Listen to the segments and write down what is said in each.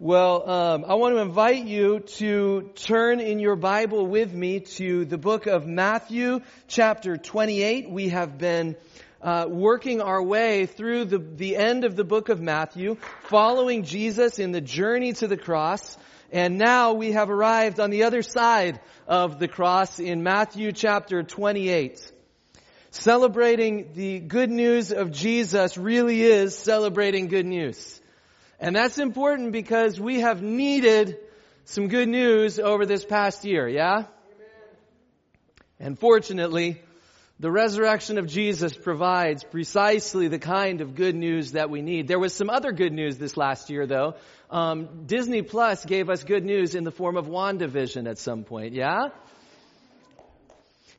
Well, I want to invite you to turn in your Bible with me to the book of Matthew, chapter 28. We have been working our way through the end of the book of Matthew, following Jesus in the journey to the cross. And now we have arrived on the other side of the cross in Matthew, chapter 28. Celebrating the good news of Jesus really is celebrating good news. And that's important because we have needed some good news over this past year, yeah? Amen. And fortunately, the resurrection of Jesus provides precisely the kind of good news that we need. There was some other good news this last year, though. Disney Plus gave us good news in the form of WandaVision at some point, yeah?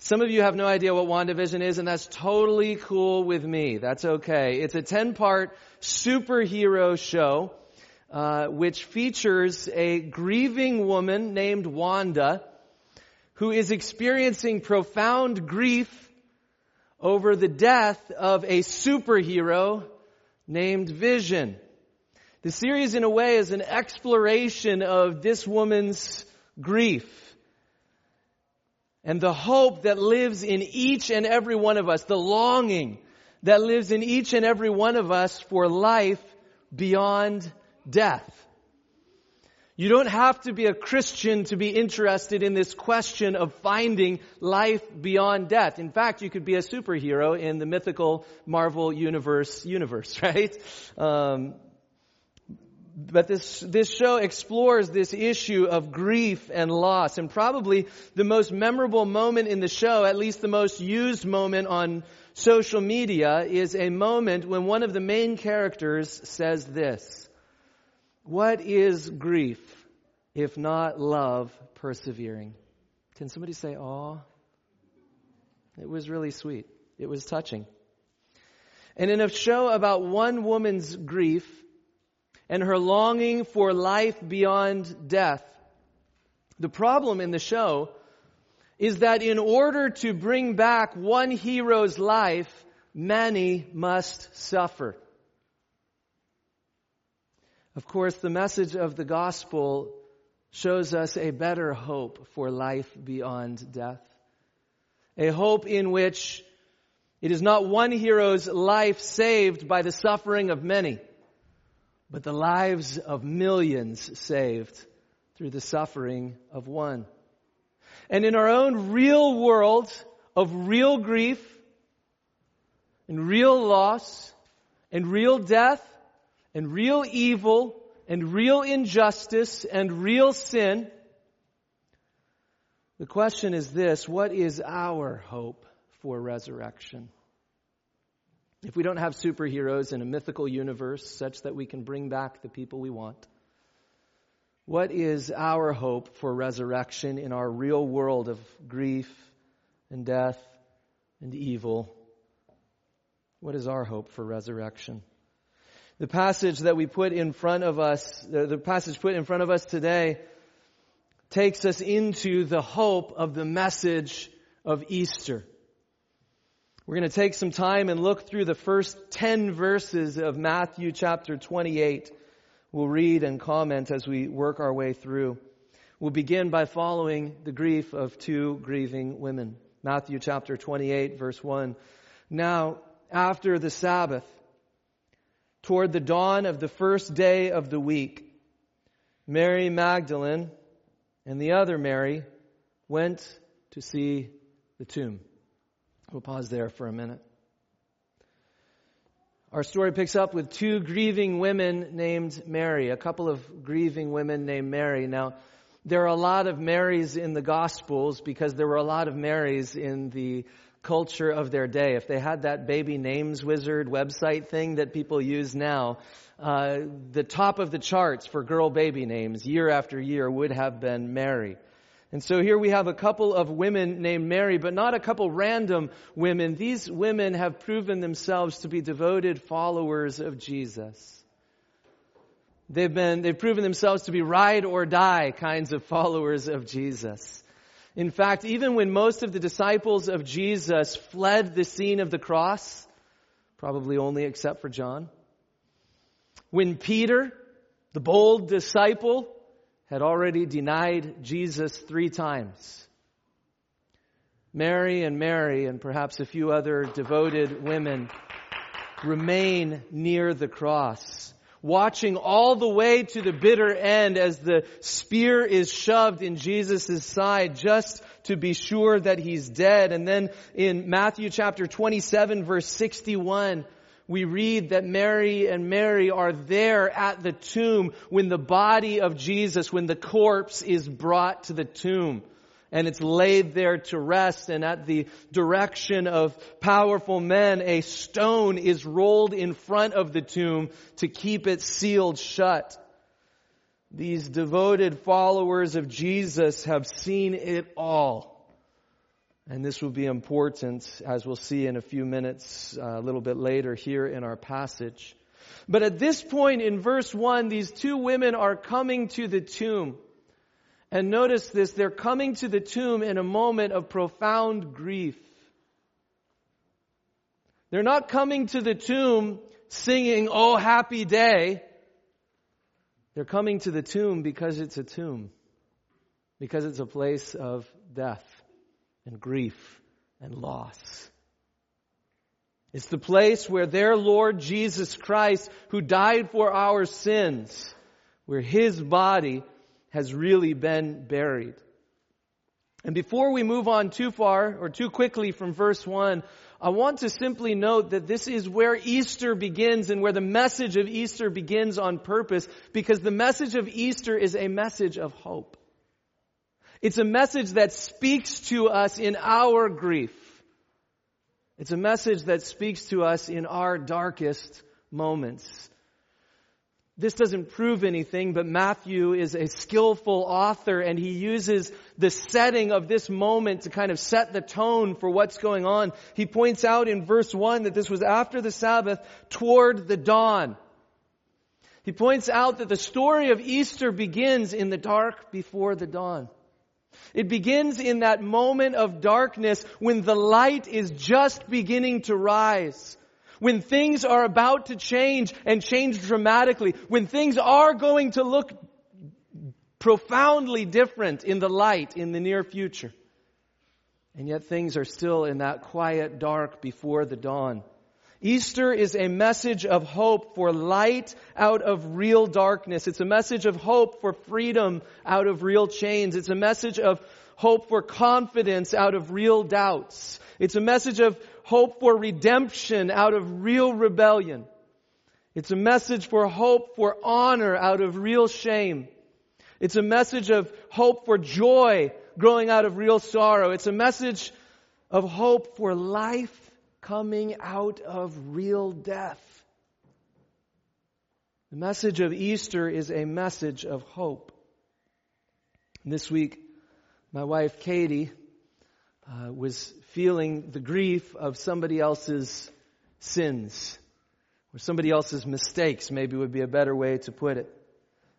Some of you have no idea what WandaVision is, and that's totally cool with me. That's okay. It's a 10-part superhero show which features a grieving woman named Wanda who is experiencing profound grief over the death of a superhero named Vision. The series, in a way, is an exploration of this woman's grief. And the hope that lives in each and every one of us, the longing that lives in each and every one of us for life beyond death. You don't have to be a Christian to be interested in this question of finding life beyond death. In fact, you could be a superhero in the mythical Marvel universe, right? But this show explores this issue of grief and loss. And probably the most memorable moment in the show, at least the most used moment on social media, is a moment when one of the main characters says this: "What is grief if not love persevering?" Can somebody say, "Aw"? It was really sweet. It was touching. And in a show about one woman's grief and her longing for life beyond death, the problem in the show is that in order to bring back one hero's life, many must suffer. Of course, the message of the gospel shows us a better hope for life beyond death. A hope in which it is not one hero's life saved by the suffering of many, but the lives of millions saved through the suffering of one. And in our own real world of real grief and real loss and real death and real evil and real injustice and real sin, the question is this: what is our hope for resurrection? If we don't have superheroes in a mythical universe such that we can bring back the people we want, what is our hope for resurrection in our real world of grief and death and evil? What is our hope for resurrection? The passage that we put in front of us, the passage put in front of us today, takes us into the hope of the message of Easter. We're going to take some time and look through the first 10 verses of Matthew chapter 28. We'll read and comment as we work our way through. We'll begin by following the grief of two grieving women. Matthew chapter 28, verse 1. "Now, after the Sabbath, toward the dawn of the first day of the week, Mary Magdalene and the other Mary went to see the tomb." We'll pause there for a minute. Our story picks up with two grieving women named Mary, a couple of grieving women named Mary. Now, there are a lot of Marys in the Gospels because there were a lot of Marys in the culture of their day. If they had that baby names wizard website thing that people use now, the top of the charts for girl baby names year after year would have been Mary. And so here we have a couple of women named Mary, but not a couple random women. These women have proven themselves to be devoted followers of Jesus. They've proven themselves to be ride or die kinds of followers of Jesus. In fact, even when most of the disciples of Jesus fled the scene of the cross, probably only except for John, when Peter The bold disciple had already denied Jesus 3 times. Mary and perhaps a few other devoted women remain near the cross, watching all the way to the bitter end as the spear is shoved in Jesus' side just to be sure that he's dead. And then in Matthew chapter 27, verse 61, we read that Mary and Mary are there at the tomb when the body of Jesus, when the corpse is brought to the tomb. And it's laid there to rest, and at the direction of powerful men, a stone is rolled in front of the tomb to keep it sealed shut. These devoted followers of Jesus have seen it all. And this will be important, as we'll see in a few minutes, a little bit later here in our passage. But at this point in verse 1, these 2 women are coming to the tomb. And notice this, they're coming to the tomb in a moment of profound grief. They're not coming to the tomb singing, "Oh, happy day." They're coming to the tomb because it's a tomb, because it's a place of death and grief and loss. It's the place where their Lord Jesus Christ, who died for our sins, where his body has really been buried. And before we move on too far or too quickly from verse 1, I want to simply note that this is where Easter begins and where the message of Easter begins on purpose, because the message of Easter is a message of hope. It's a message that speaks to us in our grief. It's a message that speaks to us in our darkest moments. This doesn't prove anything, but Matthew is a skillful author, and he uses the setting of this moment to kind of set the tone for what's going on. He points out in verse 1 that this was after the Sabbath, toward the dawn. He points out that the story of Easter begins in the dark before the dawn. It begins in that moment of darkness when the light is just beginning to rise. When things are about to change and change dramatically, when things are going to look profoundly different in the light in the near future. And yet things are still in that quiet dark before the dawn. Easter is a message of hope for light out of real darkness. It's a message of hope for freedom out of real chains. It's a message of hope for confidence out of real doubts. It's a message of hope for redemption out of real rebellion. It's a message for hope for honor out of real shame. It's a message of hope for joy growing out of real sorrow. It's a message of hope for life coming out of real death. The message of Easter is a message of hope. This week, my wife Katie was feeling the grief of somebody else's sins, or somebody else's mistakes, maybe would be a better way to put it.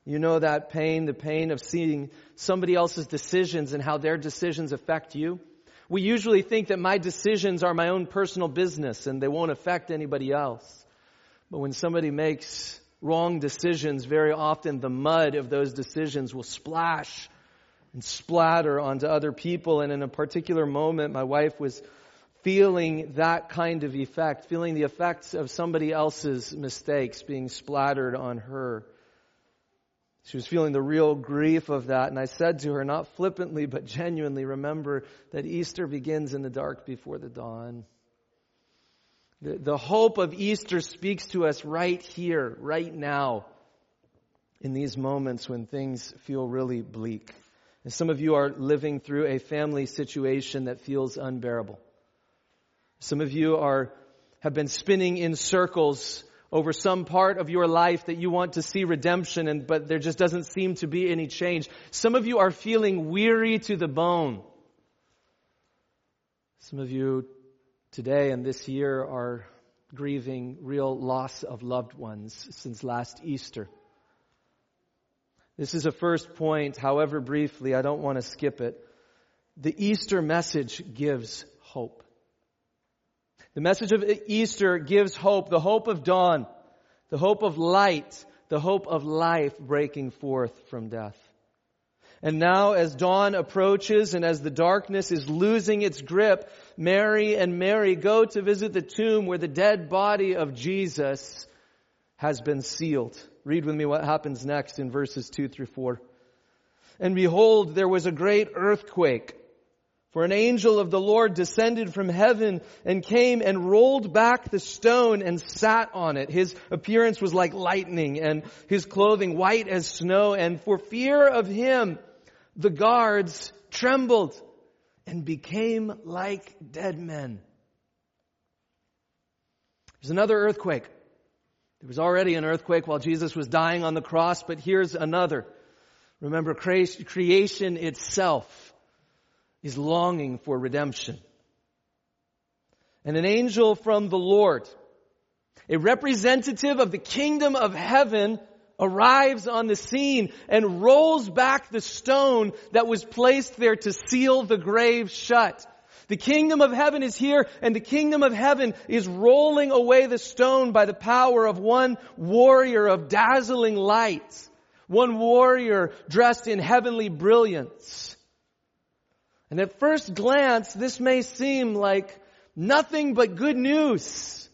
You know that pain, the pain of seeing somebody else's decisions and how their decisions affect you. We usually think that my decisions are my own personal business and they won't affect anybody else. But when somebody makes wrong decisions, very often the mud of those decisions will splash and splatter onto other people. And in a particular moment, my wife was feeling that kind of effect, feeling the effects of somebody else's mistakes being splattered on her. She was feeling the real grief of that. And I said to her, not flippantly, but genuinely, remember that Easter begins in the dark before the dawn. The hope of Easter speaks to us right here, right now, in these moments when things feel really bleak. And some of you are living through a family situation that feels unbearable. Some of you have been spinning in circles over some part of your life that you want to see redemption, but there just doesn't seem to be any change. Some of you are feeling weary to the bone. Some of you today and this year are grieving real loss of loved ones since last Easter. This is a first point, however briefly, I don't want to skip it. The Easter message gives hope. The message of Easter gives hope, the hope of dawn, the hope of light, the hope of life breaking forth from death. And now as dawn approaches and as the darkness is losing its grip, Mary and Mary go to visit the tomb where the dead body of Jesus has been sealed. Read with me what happens next in verses 2-4. And behold, there was a great earthquake, for an angel of the Lord descended from heaven and came and rolled back the stone and sat on it. His appearance was like lightning and his clothing white as snow. And for fear of him, the guards trembled and became like dead men. There's another earthquake. There was already an earthquake while Jesus was dying on the cross, but here's another. Remember, creation itself is longing for redemption. And an angel from the Lord, a representative of the kingdom of heaven, arrives on the scene and rolls back the stone that was placed there to seal the grave shut. The kingdom of heaven is here, and the kingdom of heaven is rolling away the stone by the power of one warrior of dazzling light. One warrior dressed in heavenly brilliance. And at first glance, this may seem like nothing but good news.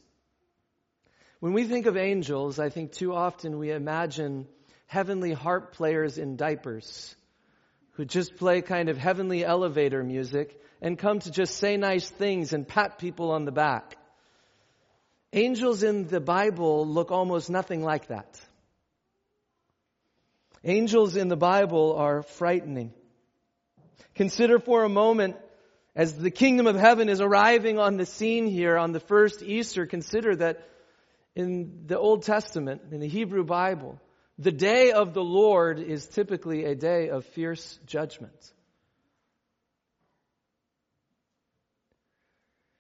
When we think of angels, I think too often we imagine heavenly harp players in diapers who just play kind of heavenly elevator music and come to just say nice things and pat people on the back. Angels in the Bible look almost nothing like that. Angels in the Bible are frightening. Consider for a moment, as the kingdom of heaven is arriving on the scene here on the first Easter, consider that in the Old Testament, in the Hebrew Bible, the day of the Lord is typically a day of fierce judgment.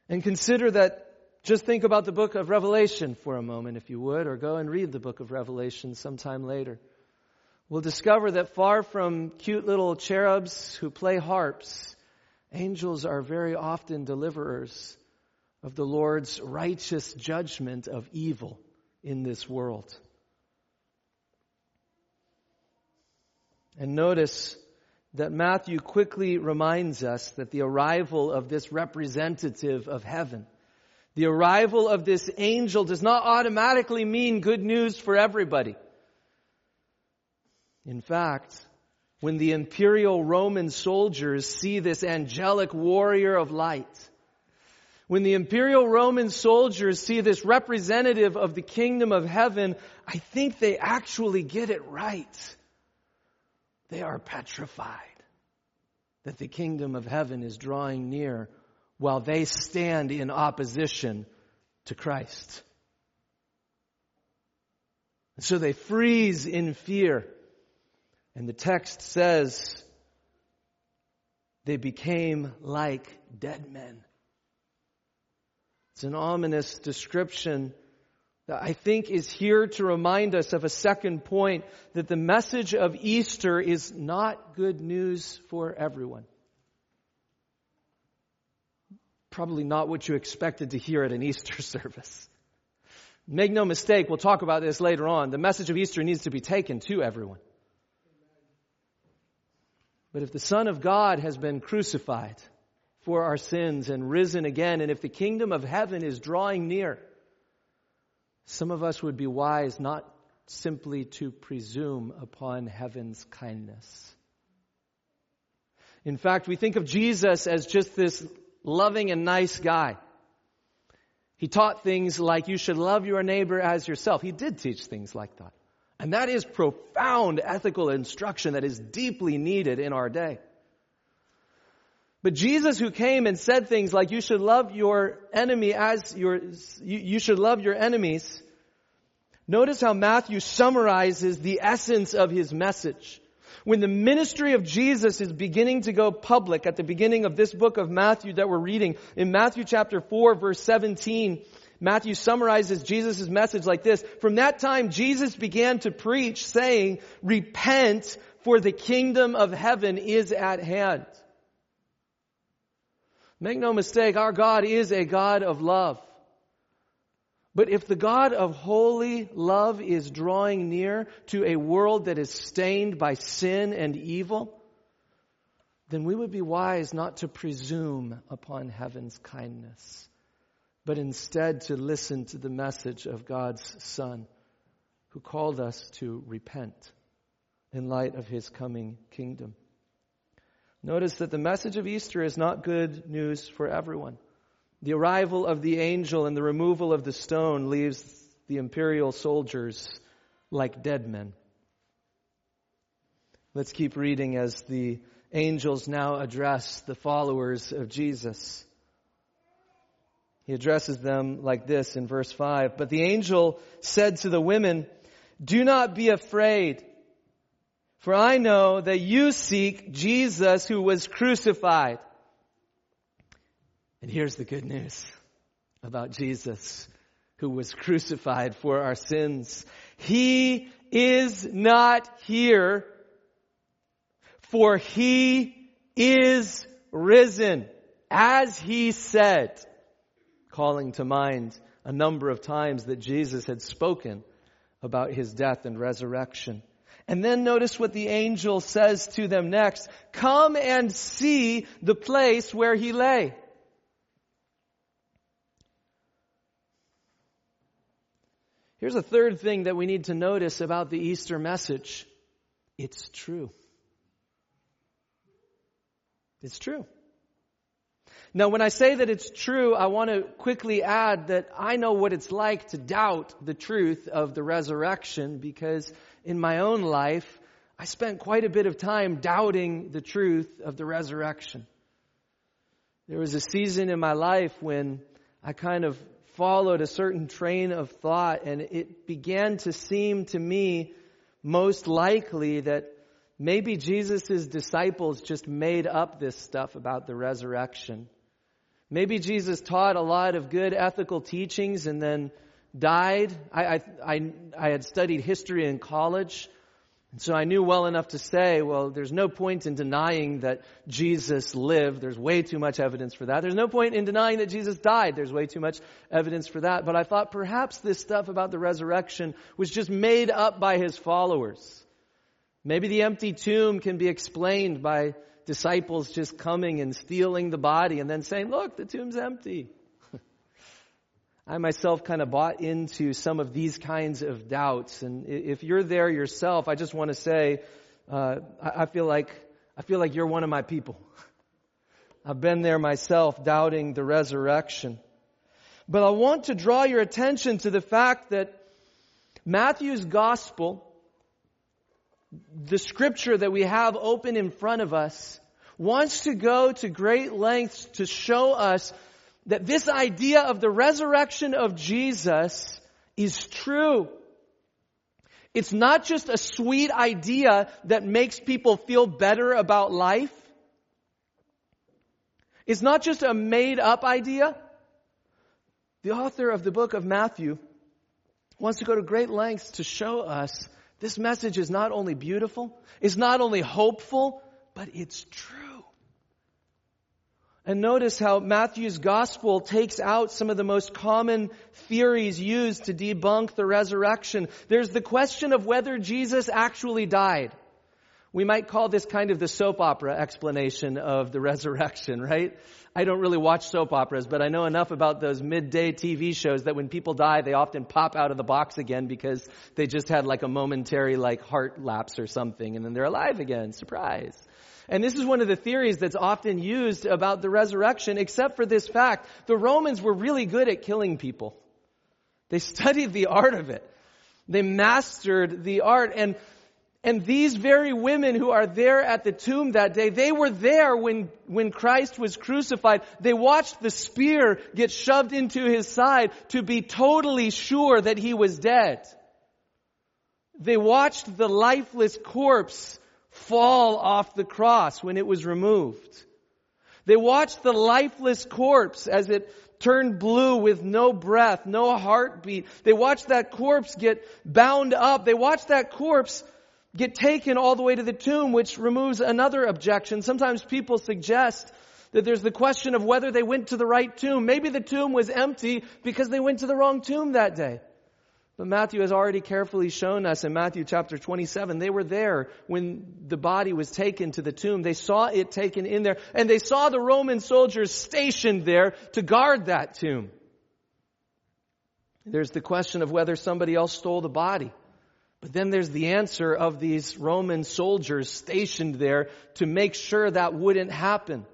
And consider that, just think about the book of Revelation for a moment, if you would, or go and read the book of Revelation sometime later. We'll discover that far from cute little cherubs who play harps, angels are very often deliverers of the Lord's righteous judgment of evil in this world. And notice that Matthew quickly reminds us that the arrival of this representative of heaven, the arrival of this angel, does not automatically mean good news for everybody. In fact, when the imperial Roman soldiers see this angelic warrior of light, when the imperial Roman soldiers see this representative of the kingdom of heaven, I think they actually get it right. They are petrified that the kingdom of heaven is drawing near while they stand in opposition to Christ. And so they freeze in fear. And the text says, they became like dead men. It's an ominous description that I think is here to remind us of a second point, that the message of Easter is not good news for everyone. Probably not what you expected to hear at an Easter service. Make no mistake, we'll talk about this later on. The message of Easter needs to be taken to everyone. But if the Son of God has been crucified for our sins and risen again, and if the kingdom of heaven is drawing near, some of us would be wise not simply to presume upon heaven's kindness. In fact, we think of Jesus as just this loving and nice guy. He taught things like you should love your neighbor as yourself. He did teach things like that. And that is profound ethical instruction that is deeply needed in our day. But Jesus, who came and said things like you should love your enemy as you should love your enemies, notice how Matthew summarizes the essence of his message. When the ministry of Jesus is beginning to go public at the beginning of this book of Matthew that we're reading, in Matthew chapter 4, verse 17, Matthew summarizes Jesus' message like this. From that time, Jesus began to preach, saying, "Repent, for the kingdom of heaven is at hand." Make no mistake, our God is a God of love. But if the God of holy love is drawing near to a world that is stained by sin and evil, then we would be wise not to presume upon heaven's kindness, but instead to listen to the message of God's Son, who called us to repent in light of his coming kingdom. Notice that the message of Easter is not good news for everyone. The arrival of the angel and the removal of the stone leaves the imperial soldiers like dead men. Let's keep reading as the angels now address the followers of Jesus. He addresses them like this in verse 5. But the angel said to the women, "Do not be afraid, for I know that you seek Jesus who was crucified." And here's the good news about Jesus, who was crucified for our sins. He is not here, for he is risen, as he said, calling to mind a number of times that Jesus had spoken about his death and resurrection. And then notice what the angel says to them next. "Come and see the place where he lay." Here's a third thing that we need to notice about the Easter message. It's true. It's true. Now, when I say that it's true, I want to quickly add that I know what it's like to doubt the truth of the resurrection, because in my own life, I spent quite a bit of time doubting the truth of the resurrection. There was a season in my life when I kind of followed a certain train of thought, and it began to seem to me most likely that maybe Jesus' disciples just made up this stuff about the resurrection. Maybe Jesus taught a lot of good ethical teachings and then died. I had studied history in college, and so I knew well enough to say, well, there's no point in denying that Jesus lived. There's way too much evidence for that. There's no point in denying that Jesus died. There's way too much evidence for that. But I thought perhaps this stuff about the resurrection was just made up by his followers. Maybe the empty tomb can be explained by disciples just coming and stealing the body and then saying, "Look, the tomb's empty." I myself kind of bought into some of these kinds of doubts. And if you're there yourself, I just want to say, I feel like you're one of my people. I've been there myself, doubting the resurrection. But I want to draw your attention to the fact that Matthew's gospel, the scripture that we have open in front of us, wants to go to great lengths to show us that this idea of the resurrection of Jesus is true. It's not just a sweet idea that makes people feel better about life. It's not just a made-up idea. The author of the book of Matthew wants to go to great lengths to show us this message is not only beautiful, it's not only hopeful, but it's true. And notice how Matthew's gospel takes out some of the most common theories used to debunk the resurrection. There's the question of whether Jesus actually died. We might call this kind of the soap opera explanation of the resurrection, right? I don't really watch soap operas, but I know enough about those midday TV shows that when people die, they often pop out of the box again because they just had like a momentary like heart lapse or something, and then they're alive again. Surprise. And this is one of the theories that's often used about the resurrection, except for this fact. The Romans were really good at killing people. They studied the art of it. They mastered the art. And these very women who are there at the tomb that day, they were there when Christ was crucified. They watched the spear get shoved into his side to be totally sure that he was dead. They watched the lifeless corpse fall off the cross when it was removed. They watched the lifeless corpse as it turned blue with no breath, no heartbeat. They watched that corpse get bound up. They watched that corpse get taken all the way to the tomb, which removes another objection. Sometimes people suggest that there's the question of whether they went to the right tomb. Maybe the tomb was empty because they went to the wrong tomb that day. But Matthew has already carefully shown us in Matthew chapter 27, they were there when the body was taken to the tomb. They saw it taken in there, and they saw the Roman soldiers stationed there to guard that tomb. There's the question of whether somebody else stole the body. But then there's the answer of these Roman soldiers stationed there to make sure that wouldn't happen.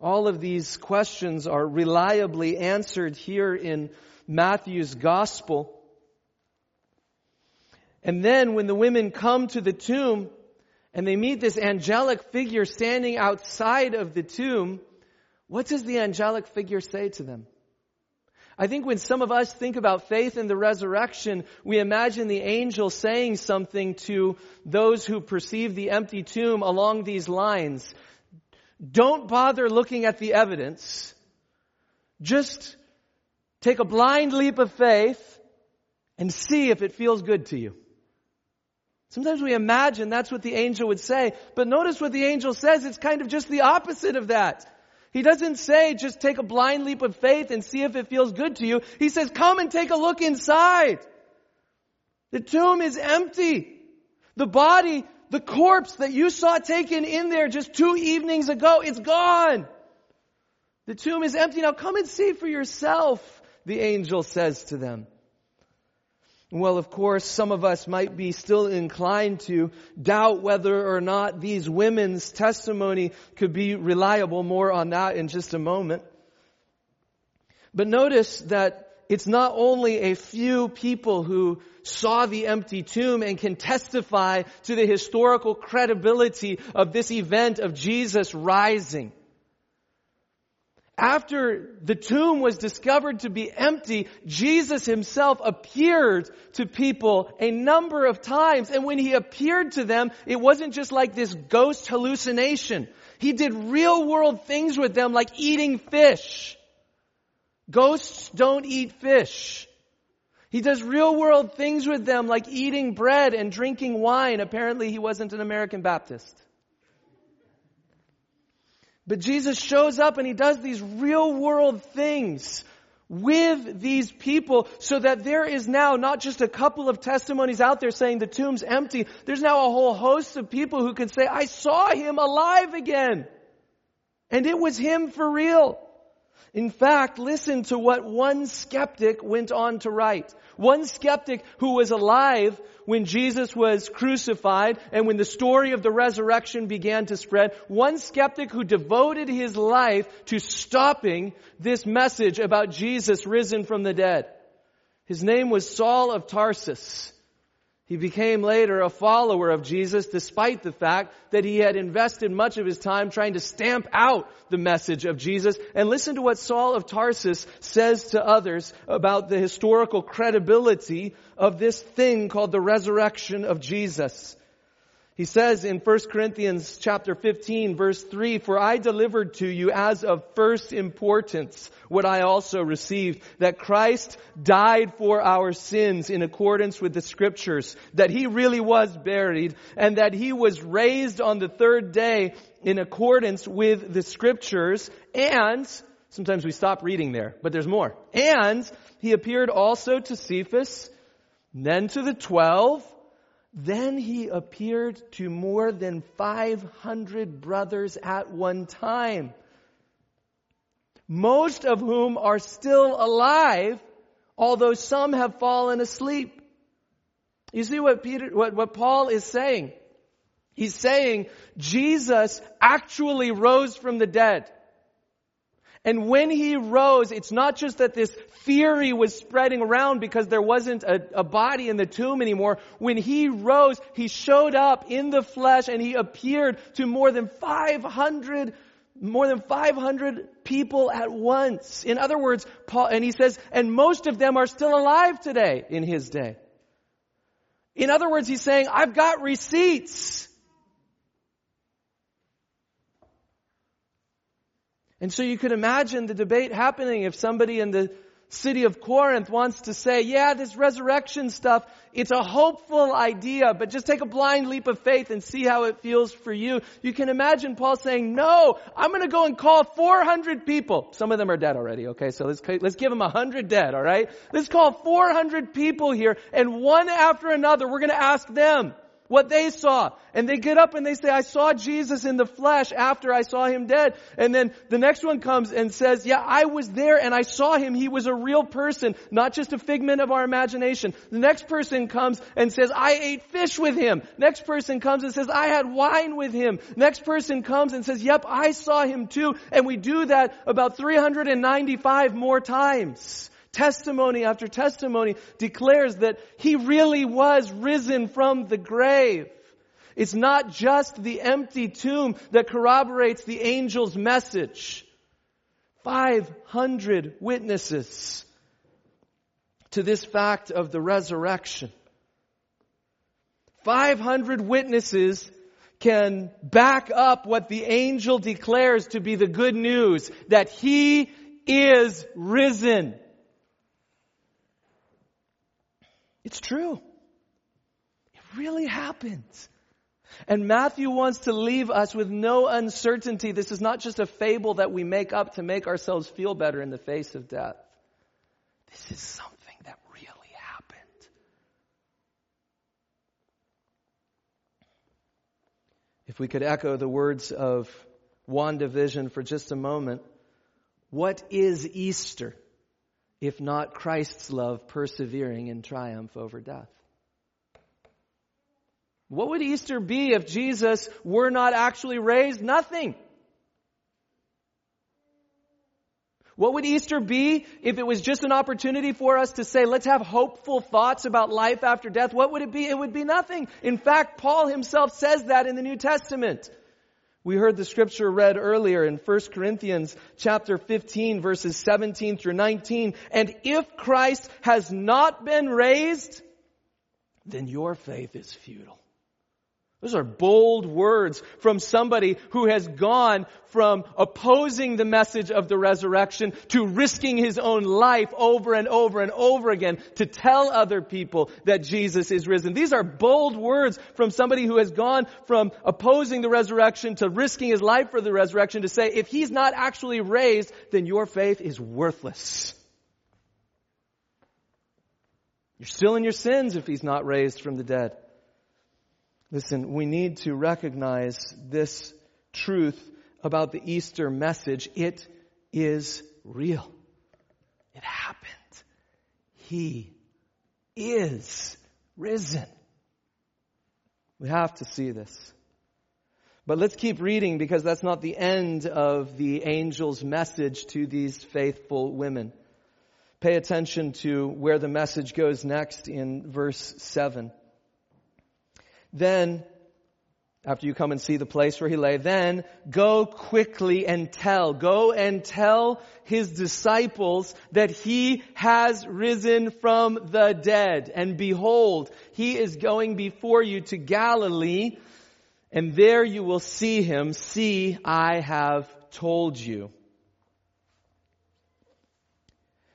All of these questions are reliably answered here in Matthew's gospel. And then when the women come to the tomb and they meet this angelic figure standing outside of the tomb, what does the angelic figure say to them? I think when some of us think about faith and the resurrection, we imagine the angel saying something to those who perceive the empty tomb along these lines. Don't bother looking at the evidence. Just take a blind leap of faith and see if it feels good to you. Sometimes we imagine that's what the angel would say, but notice what the angel says. It's kind of just the opposite of that. He doesn't say just take a blind leap of faith and see if it feels good to you. He says, come and take a look inside. The tomb is empty. The body, the corpse that you saw taken in there just 2 evenings ago, it's gone. The tomb is empty. Now come and see for yourself, the angel says to them. Well, of course, some of us might be still inclined to doubt whether or not these women's testimony could be reliable. More on that in just a moment. But notice that it's not only a few people who saw the empty tomb and can testify to the historical credibility of this event of Jesus rising. After the tomb was discovered to be empty, Jesus himself appeared to people a number of times. And when he appeared to them, it wasn't just like this ghost hallucination. He did real world things with them, like eating fish. Ghosts don't eat fish. He does real world things with them, like eating bread and drinking wine. Apparently he wasn't an American Baptist. But Jesus shows up and he does these real world things with these people so that there is now not just a couple of testimonies out there saying the tomb's empty. There's now a whole host of people who can say, I saw him alive again. And it was him for real. In fact, listen to what one skeptic went on to write. One skeptic who was alive when Jesus was crucified and when the story of the resurrection began to spread. One skeptic who devoted his life to stopping this message about Jesus risen from the dead. His name was Saul of Tarsus. He became later a follower of Jesus despite the fact that he had invested much of his time trying to stamp out the message of Jesus. And listen to what Saul of Tarsus says to others about the historical credibility of this thing called the resurrection of Jesus. He says in 1 Corinthians chapter 15 verse 3, for I delivered to you as of first importance what I also received, that Christ died for our sins in accordance with the scriptures, that he really was buried, and that he was raised on the third day in accordance with the scriptures, and, sometimes we stop reading there, but there's more, and he appeared also to Cephas, then to the 12, then he appeared to more than 500 brothers at one time, most of whom are still alive, although some have fallen asleep. You see what Paul is saying? He's saying Jesus actually rose from the dead. And when he rose, it's not just that this theory was spreading around because there wasn't a body in the tomb anymore. When he rose, he showed up in the flesh and he appeared to more than 500 people at once. In other words, Paul, and he says, and most of them are still alive today in his day. In other words, he's saying, I've got receipts. And so you could imagine the debate happening if somebody in the city of Corinth wants to say, yeah, this resurrection stuff, it's a hopeful idea, but just take a blind leap of faith and see how it feels for you. You can imagine Paul saying, no, I'm going to go and call 400 people. Some of them are dead already, okay? So let's give them 100 dead, all right? Let's call 400 people here, and one after another, we're going to ask them what they saw. And they get up and they say, I saw Jesus in the flesh after I saw him dead. And then the next one comes and says, yeah, I was there and I saw him. He was a real person, not just a figment of our imagination. The next person comes and says, I ate fish with him. Next person comes and says, I had wine with him. Next person comes and says, yep, I saw him too. And we do that about 395 more times. Testimony after testimony declares that he really was risen from the grave. It's not just the empty tomb that corroborates the angel's message. 500 witnesses to this fact of the resurrection. 500 witnesses can back up what the angel declares to be the good news, that he is risen. It's true. It really happened. And Matthew wants to leave us with no uncertainty. This is not just a fable that we make up to make ourselves feel better in the face of death. This is something that really happened. If we could echo the words of WandaVision for just a moment, what is Easter? If not Christ's love persevering in triumph over death. What would Easter be if Jesus were not actually raised? Nothing. What would Easter be if it was just an opportunity for us to say, let's have hopeful thoughts about life after death? What would it be? It would be nothing. In fact, Paul himself says that in the New Testament. We heard the scripture read earlier in 1 Corinthians chapter 15, verses 17 through 19. And if Christ has not been raised, then your faith is futile. Those are bold words from somebody who has gone from opposing the message of the resurrection to risking his own life over and over and over again to tell other people that Jesus is risen. These are bold words from somebody who has gone from opposing the resurrection to risking his life for the resurrection to say, if he's not actually raised, then your faith is worthless. You're still in your sins if he's not raised from the dead. Listen, we need to recognize this truth about the Easter message. It is real. It happened. He is risen. We have to see this. But let's keep reading, because that's not the end of the angel's message to these faithful women. Pay attention to where the message goes next in verse 7. Then, after you come and see the place where he lay, then go quickly and tell. Go and tell his disciples that he has risen from the dead. And behold, he is going before you to Galilee, and there you will see him. See, I have told you.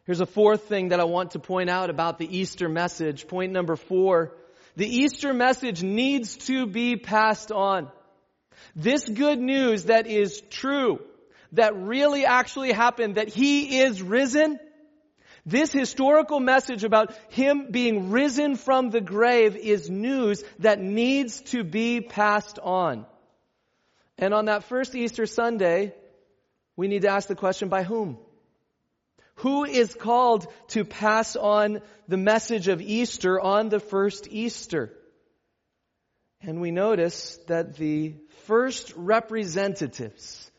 Here's a fourth thing that I want to point out about the Easter message. Point number 4. The Easter message needs to be passed on. This good news that is true, that really actually happened, that he is risen, this historical message about him being risen from the grave is news that needs to be passed on. And on that first Easter Sunday, we need to ask the question, by whom? Who is called to pass on the message of Easter on the first Easter? And we notice that the first representatives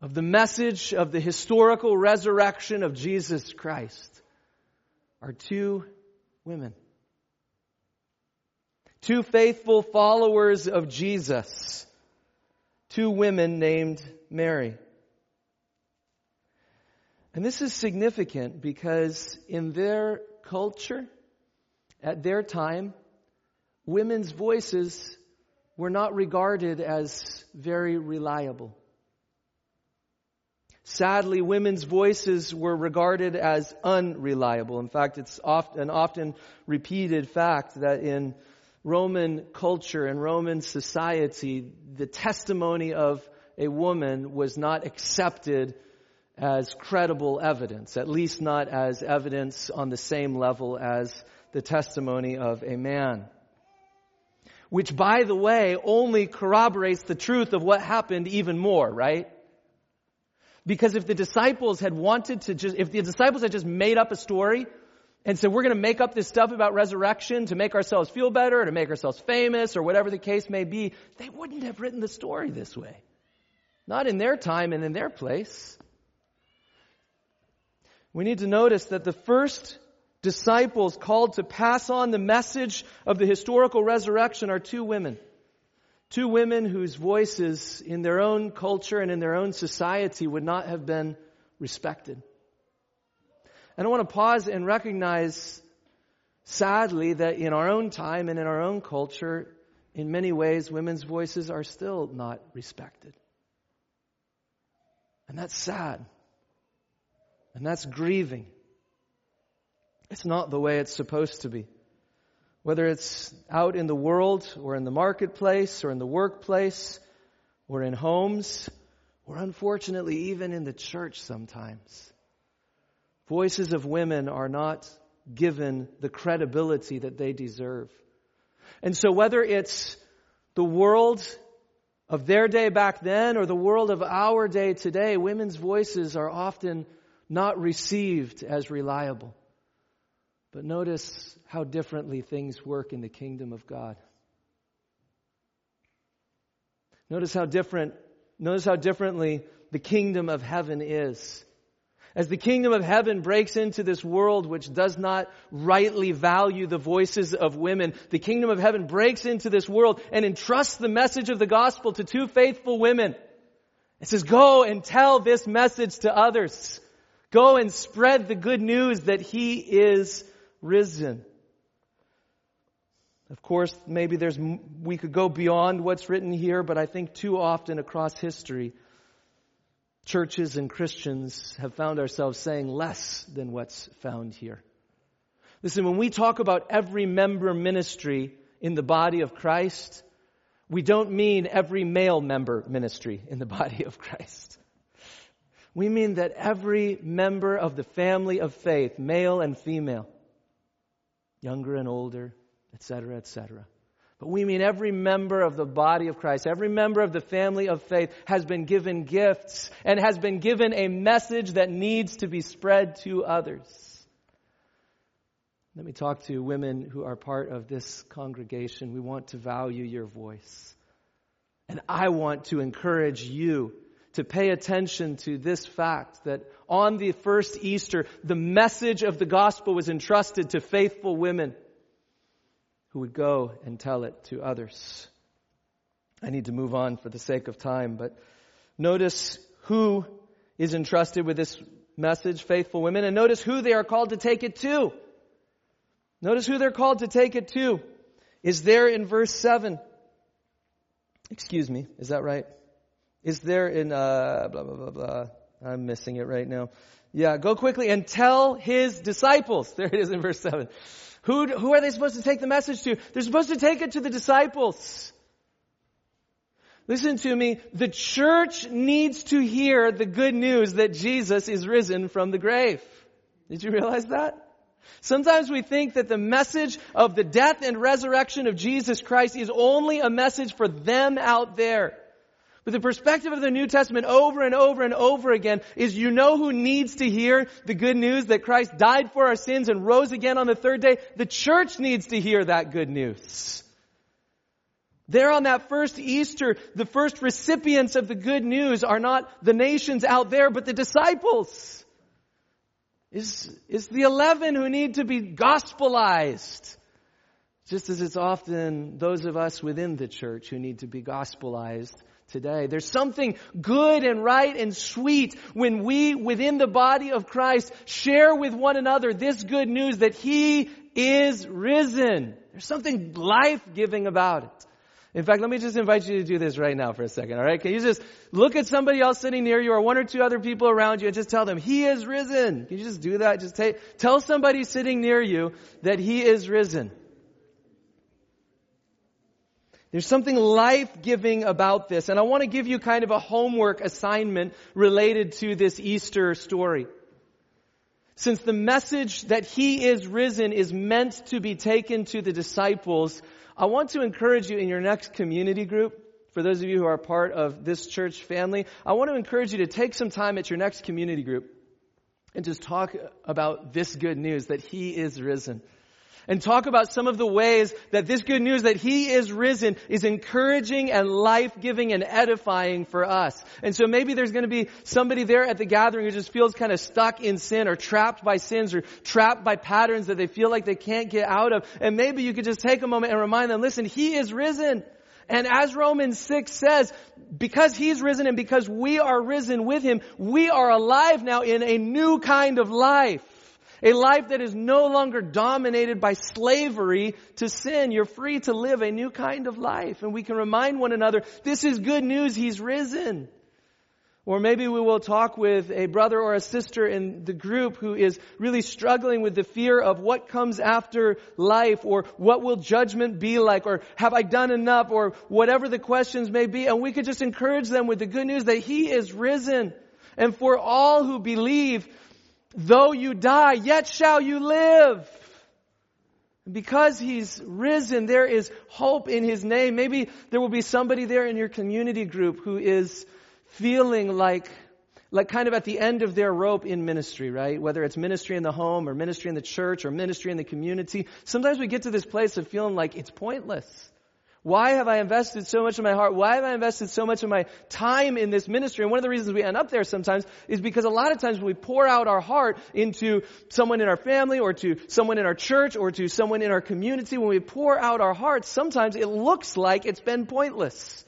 of the message of the historical resurrection of Jesus Christ are two women. Two faithful followers of Jesus. Two women named Mary. And this is significant because in their culture, at their time, women's voices were not regarded as very reliable. Sadly, women's voices were regarded as unreliable. In fact, it's an often repeated fact that in Roman culture and Roman society, the testimony of a woman was not accepted as credible evidence, at least not as evidence on the same level as the testimony of a man. Which, by the way, only corroborates the truth of what happened even more, right? Because if the disciples had just made up a story and said, we're going to make up this stuff about resurrection to make ourselves feel better, or to make ourselves famous, or whatever the case may be, they wouldn't have written the story this way. Not in their time and in their place. We need to notice that the first disciples called to pass on the message of the historical resurrection are two women. Two women whose voices in their own culture and in their own society would not have been respected. And I want to pause and recognize, sadly, that in our own time and in our own culture, in many ways, women's voices are still not respected. And that's sad. And that's grieving. It's not the way it's supposed to be. Whether it's out in the world, or in the marketplace, or in the workplace, or in homes, or unfortunately even in the church sometimes. Voices of women are not given the credibility that they deserve. And so whether it's the world of their day back then or the world of our day today, women's voices are often not received as reliable. But notice how differently things work in the kingdom of God. Notice how differently the kingdom of heaven is. As the kingdom of heaven breaks into this world which does not rightly value the voices of women, the kingdom of heaven breaks into this world and entrusts the message of the gospel to two faithful women. It says, go and tell this message to others. Go and spread the good news that He is risen. Of course, maybe we could go beyond what's written here, but I think too often across history, churches and Christians have found ourselves saying less than what's found here. Listen, when we talk about every member ministry in the body of Christ, we don't mean every male member ministry in the body of Christ. We mean that every member of the family of faith, male and female, younger and older, etc., etc. But we mean every member of the body of Christ, every member of the family of faith has been given gifts and has been given a message that needs to be spread to others. Let me talk to women who are part of this congregation. We want to value your voice. And I want to encourage you to pay attention to this fact that on the first Easter, the message of the gospel was entrusted to faithful women who would go and tell it to others. I need to move on for the sake of time, but notice who is entrusted with this message, faithful women, and notice who they are called to take it to. Notice who they're called to take it to is there in verse 7. Excuse me, is that right? Is there in blah, blah, blah, blah. I'm missing it right now. Yeah, go quickly and tell his disciples. There it is in verse 7. Who are they supposed to take the message to? They're supposed to take it to the disciples. Listen to me. The church needs to hear the good news that Jesus is risen from the grave. Did you realize that? Sometimes we think that the message of the death and resurrection of Jesus Christ is only a message for them out there. But the perspective of the New Testament over and over and over again is you know who needs to hear the good news that Christ died for our sins and rose again on the third day? The church needs to hear that good news. There on that first Easter, the first recipients of the good news are not the nations out there, but the disciples. It's the 11 who need to be gospelized. Just as it's often those of us within the church who need to be gospelized today. There's something good and right and sweet when we, within the body of Christ, share with one another this good news that He is risen. There's something life-giving about it. In fact, let me just invite you to do this right now for a second, all right? Can you just look at somebody else sitting near you or one or two other people around you and just tell them, He is risen. Can you just do that? Just tell somebody sitting near you that He is risen. There's something life-giving about this, and I want to give you kind of a homework assignment related to this Easter story. Since the message that He is risen is meant to be taken to the disciples, I want to encourage you in your next community group, for those of you who are part of this church family, I want to encourage you to take some time at your next community group and just talk about this good news that He is risen. And talk about some of the ways that this good news that He is risen is encouraging and life-giving and edifying for us. And so maybe there's going to be somebody there at the gathering who just feels kind of stuck in sin or trapped by sins or trapped by patterns that they feel like they can't get out of. And maybe you could just take a moment and remind them, listen, He is risen. And as Romans 6 says, because He's risen and because we are risen with Him, we are alive now in a new kind of life. A life that is no longer dominated by slavery to sin. You're free to live a new kind of life. And we can remind one another, this is good news, He's risen. Or maybe we will talk with a brother or a sister in the group who is really struggling with the fear of what comes after life, or what will judgment be like, or have I done enough, or whatever the questions may be. And we could just encourage them with the good news that He is risen. And for all who believe, though you die, yet shall you live. Because He's risen, there is hope in His name. Maybe there will be somebody there in your community group who is feeling like kind of at the end of their rope in ministry, right? Whether it's ministry in the home or ministry in the church or ministry in the community. Sometimes we get to this place of feeling like it's pointless. Why have I invested so much of my heart? Why have I invested so much of my time in this ministry? And one of the reasons we end up there sometimes is because a lot of times we pour out our heart into someone in our family or to someone in our church or to someone in our community. When we pour out our hearts, sometimes it looks like it's been pointless.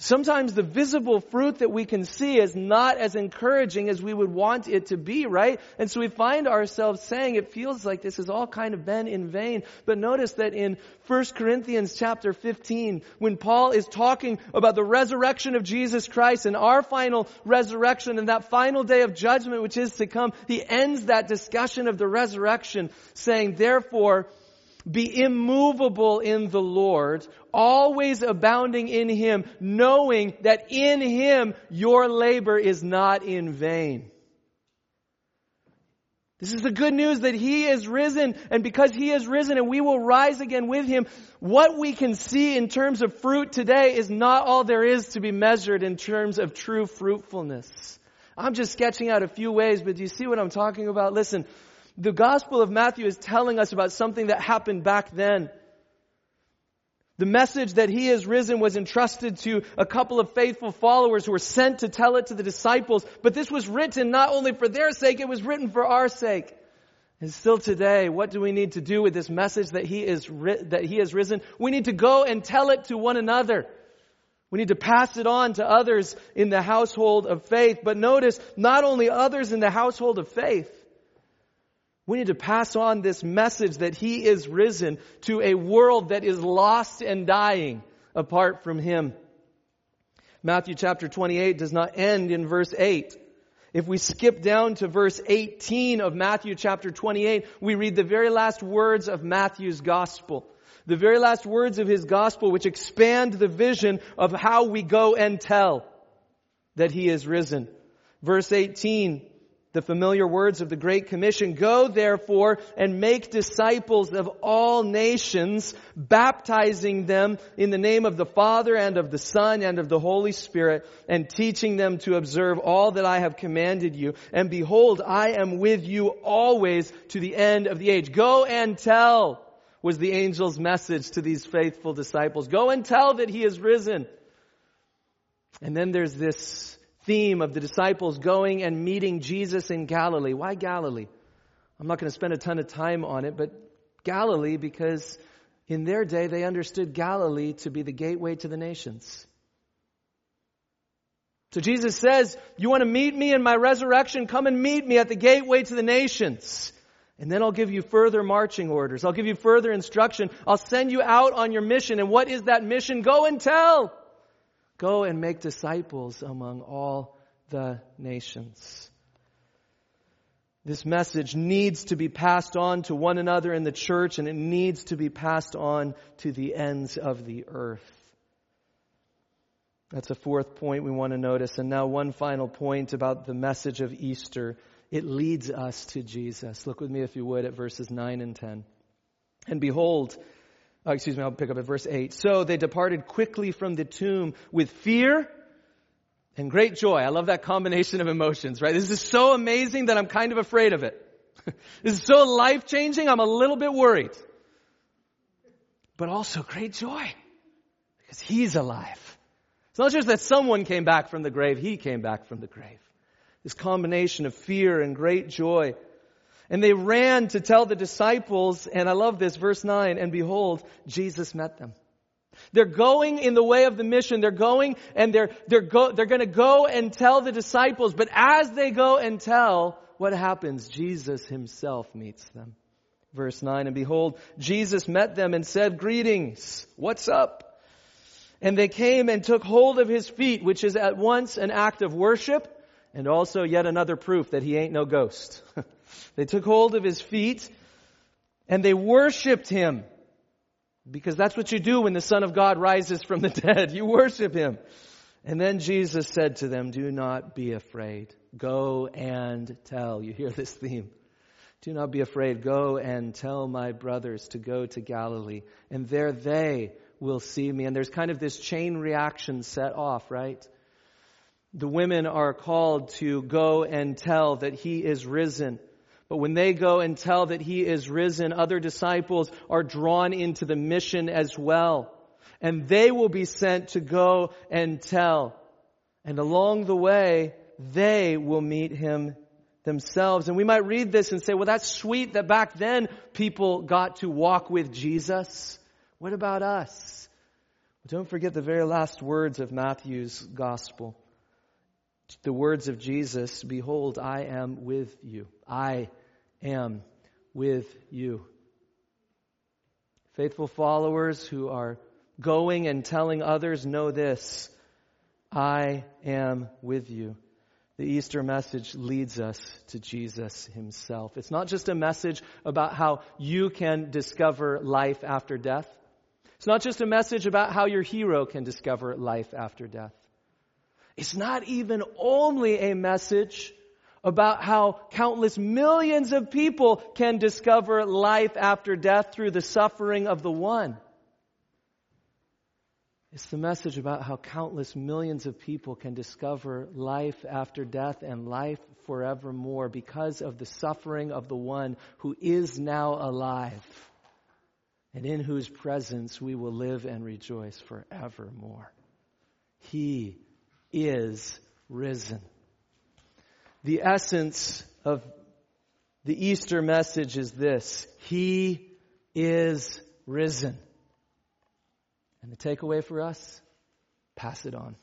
Sometimes the visible fruit that we can see is not as encouraging as we would want it to be, right? And so we find ourselves saying it feels like this has all kind of been in vain. But notice that in 1 Corinthians chapter 15, when Paul is talking about the resurrection of Jesus Christ and our final resurrection and that final day of judgment which is to come, he ends that discussion of the resurrection saying, therefore, be immovable in the Lord, always abounding in Him, knowing that in Him your labor is not in vain. This is the good news that He is risen, and because He is risen and we will rise again with Him, what we can see in terms of fruit today is not all there is to be measured in terms of true fruitfulness. I'm just sketching out a few ways, but do you see what I'm talking about? Listen, the Gospel of Matthew is telling us about something that happened back then. The message that He is risen was entrusted to a couple of faithful followers who were sent to tell it to the disciples. But this was written not only for their sake, it was written for our sake. And still today, what do we need to do with this message that He is risen? We need to go and tell it to one another. We need to pass it on to others in the household of faith. But notice, not only others in the household of faith. We need to pass on this message that He is risen to a world that is lost and dying apart from Him. Matthew chapter 28 does not end in verse 8. If we skip down to verse 18 of Matthew chapter 28, we read the very last words of Matthew's gospel. The very last words of his gospel, which expand the vision of how we go and tell that He is risen. Verse 18, the familiar words of the Great Commission, go therefore and make disciples of all nations, baptizing them in the name of the Father and of the Son and of the Holy Spirit, and teaching them to observe all that I have commanded you. And behold, I am with you always to the end of the age. Go and tell was the angel's message to these faithful disciples. Go and tell that He is risen. And then there's this theme of the disciples going and meeting Jesus in Galilee. Why Galilee? I'm not going to spend a ton of time on it, but Galilee, because in their day they understood Galilee to be the gateway to the nations. So Jesus says, you want to meet me in my resurrection? Come and meet me at the gateway to the nations. And then I'll give you further marching orders. I'll give you further instruction. I'll send you out on your mission. And what is that mission? Go and tell. Go and make disciples among all the nations. This message needs to be passed on to one another in the church, and it needs to be passed on to the ends of the earth. That's a fourth point we want to notice. And now one final point about the message of Easter. It leads us to Jesus. Look with me, if you would, at verses 9 and 10. And behold, I'll pick up at verse 8. So they departed quickly from the tomb with fear and great joy. I love that combination of emotions, right? This is so amazing that I'm kind of afraid of it. This is so life-changing, I'm a little bit worried. But also great joy, because he's alive. It's not just that someone came back from the grave, he came back from the grave. This combination of fear and great joy. And they ran to tell the disciples, and I love this, verse 9, and behold, Jesus met them. They're going in the way of the mission. They're going and they're going to go and tell the disciples. But as they go and tell, what happens? Jesus himself meets them. Verse 9, and behold, Jesus met them and said, greetings, what's up? And they came and took hold of his feet, which is at once an act of worship and also yet another proof that he ain't no ghost. They took hold of his feet and they worshiped him. Because that's what you do when the Son of God rises from the dead. You worship him. And then Jesus said to them, do not be afraid. Go and tell. You hear this theme. Do not be afraid. Go and tell my brothers to go to Galilee. And there they will see me. And there's kind of this chain reaction set off, right? The women are called to go and tell that he is risen. But when they go and tell that he is risen, other disciples are drawn into the mission as well. And they will be sent to go and tell. And along the way, they will meet him themselves. And we might read this and say, well, that's sweet that back then people got to walk with Jesus. What about us? Well, don't forget the very last words of Matthew's gospel. The words of Jesus, behold, I am with you. I am with you. Faithful followers who are going and telling others know this. I am with you. The Easter message leads us to Jesus himself. It's not just a message about how you can discover life after death. It's not just a message about how your hero can discover life after death. It's not even only a message about how countless millions of people can discover life after death through the suffering of the one. It's the message about how countless millions of people can discover life after death and life forevermore because of the suffering of the one who is now alive and in whose presence we will live and rejoice forevermore. He is risen. The essence of the Easter message is this: he is risen. And the takeaway for us? Pass it on.